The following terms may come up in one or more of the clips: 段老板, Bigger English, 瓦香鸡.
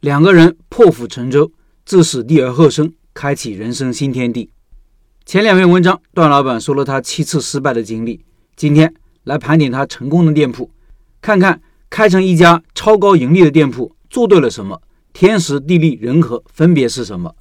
两个人破釜沉舟，置死地而后生，开启人生新天地。前两篇文章段老板说了他7次失败的经历，今天来盘点他成功的店铺，看看开成一家超高盈利的店铺做对了什么，天时地利人和分别是什么。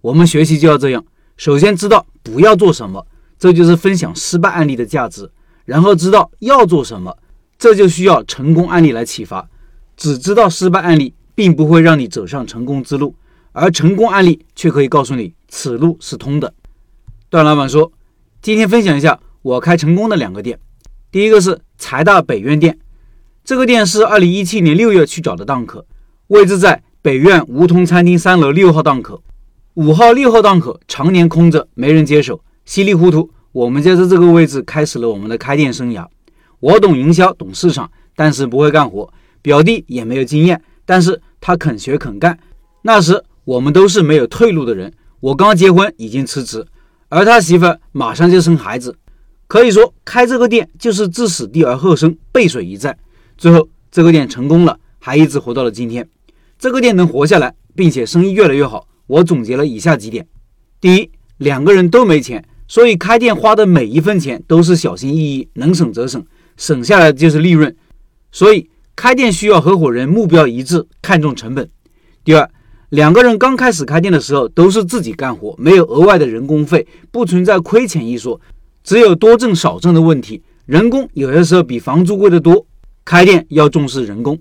我们学习就要这样，首先知道不要做什么，这就是分享失败案例的价值，然后知道要做什么，这就需要成功案例来启发。只知道失败案例并不会让你走上成功之路，而成功案例却可以告诉你此路是通的。段老板说，今天分享一下我开成功的两个店。第一个是财大北苑店，这个店是2017年6月去找的档口，位置在北苑梧桐餐厅3楼6号档口。5号6号档口常年空着，没人接手，稀里糊涂我们就在这个位置开始了我们的开店生涯。我懂营销，懂市场，但是不会干活，表弟也没有经验，但是他肯学肯干。那时我们都是没有退路的人，我刚结婚已经辞职，而他媳妇马上就生孩子，可以说开这个店就是置死地而后生，背水一战。最后这个店成功了，还一直活到了今天。这个店能活下来并且生意越来越好，我总结了以下几点。第一，两个人都没钱，所以开店花的每一分钱都是小心翼翼，能省则省，省下来就是利润，所以开店需要合伙人目标一致，看重成本。第二，两个人刚开始开店的时候都是自己干活，没有额外的人工费，不存在亏钱一说，只有多挣少挣的问题，人工有些时候比房租贵得多，开店要重视人工。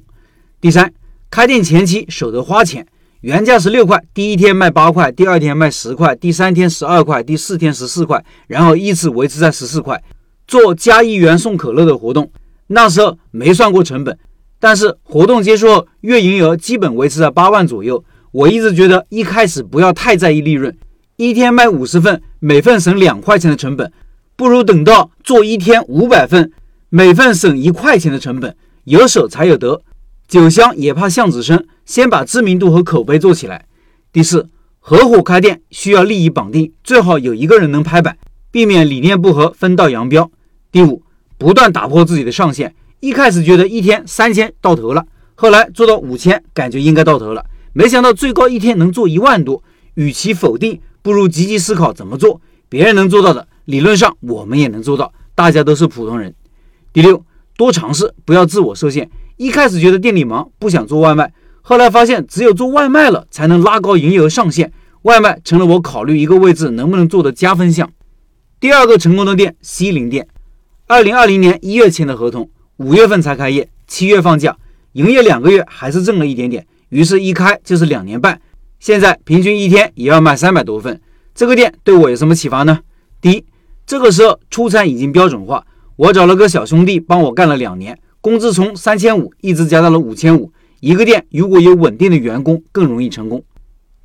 第三，开店前期舍得花钱，原价16块，第一天卖8块，第二天卖10块，第三天12块，第四天14块，然后依次维持在14块，做加1元送可乐的活动，那时候没算过成本，但是活动结束后月营业额基本维持在8万左右。我一直觉得一开始不要太在意利润，一天卖50份，每份省2块钱的成本，不如等到做一天500份，每份省1块钱的成本。有舍才有得，酒香也怕巷子深，先把知名度和口碑做起来。第四，合伙开店需要利益绑定，最好有一个人能拍板，避免理念不合分道扬镳。第五，不断打破自己的上限，一开始觉得一天3000到头了，后来做到5000，感觉应该到头了，没想到最高一天能做1万多，与其否定，不如积极思考怎么做，别人能做到的理论上我们也能做到，大家都是普通人。第六，多尝试，不要自我设限，一开始觉得店里忙不想做外卖，后来发现只有做外卖了才能拉高营业额上限，外卖成了我考虑一个位置能不能做的加分项。第二个成功的店，西泠店，2020年1月签的合同，5月份才开业，7月放假，营业2个月还是挣了一点点，于是一开就是2年半，现在平均一天也要卖300多份。这个店对我有什么启发呢？第一，这个时候出餐已经标准化，我找了个小兄弟帮我干了2年，工资从3500一直加到了5500。一个店如果有稳定的员工更容易成功。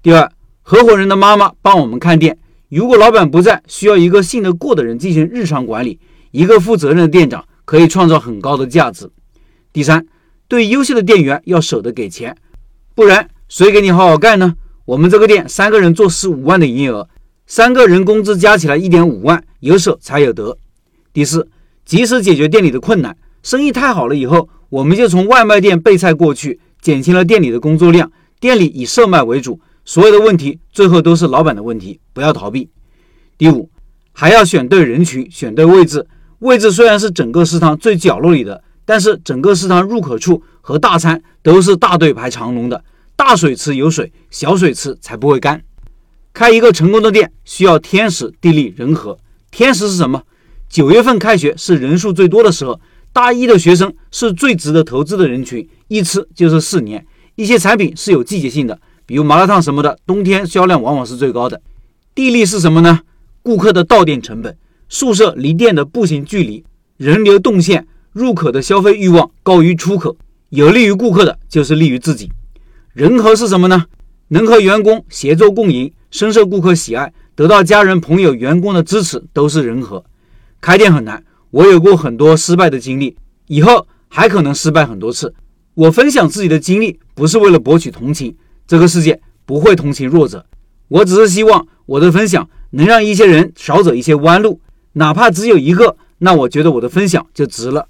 第二，合伙人的妈妈帮我们看店，如果老板不在，需要一个信得过的人进行日常管理，一个负责任的店长可以创造很高的价值。第三，对优秀的店员要舍得给钱，不然谁给你好好干呢？我们这个店3个人做15万的营业额，3个人工资加起来1.5万，有舍才有得。第四，及时解决店里的困难，生意太好了以后，我们就从外卖店备菜过去，减轻了店里的工作量，店里以售卖为主，所有的问题最后都是老板的问题，不要逃避。第五，还要选对人群，选对位置，位置虽然是整个食堂最角落里的，但是整个食堂入口处和大餐都是大队排长龙的，大水池有水，小水池才不会干。开一个成功的店需要天时地利人和。天时是什么？9月份开学是人数最多的时候，大一的学生是最值得投资的人群，一吃就是4年。一些产品是有季节性的，比如麻辣烫什么的，冬天销量往往是最高的。地利是什么呢？顾客的到店成本，宿舍离店的步行距离，人流动线，入口的消费欲望高于出口，有利于顾客的就是利于自己。人和是什么呢？能和员工协作共赢，深受顾客喜爱，得到家人朋友员工的支持，都是人和。开店很难，我有过很多失败的经历，以后还可能失败很多次。我分享自己的经历不是为了博取同情，这个世界不会同情弱者，我只是希望我的分享能让一些人少走一些弯路，哪怕只有一个，那我觉得我的分享就值了。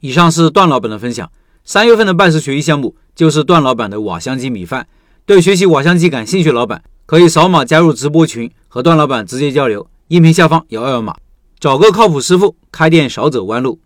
以上是段老板的分享。3月份的拜师学艺项目就是段老板的瓦香鸡米饭。对学习瓦香鸡感兴趣老板，可以扫码加入直播群，和段老板直接交流。音频下方有二维码，找个靠谱师傅，开店少走弯路。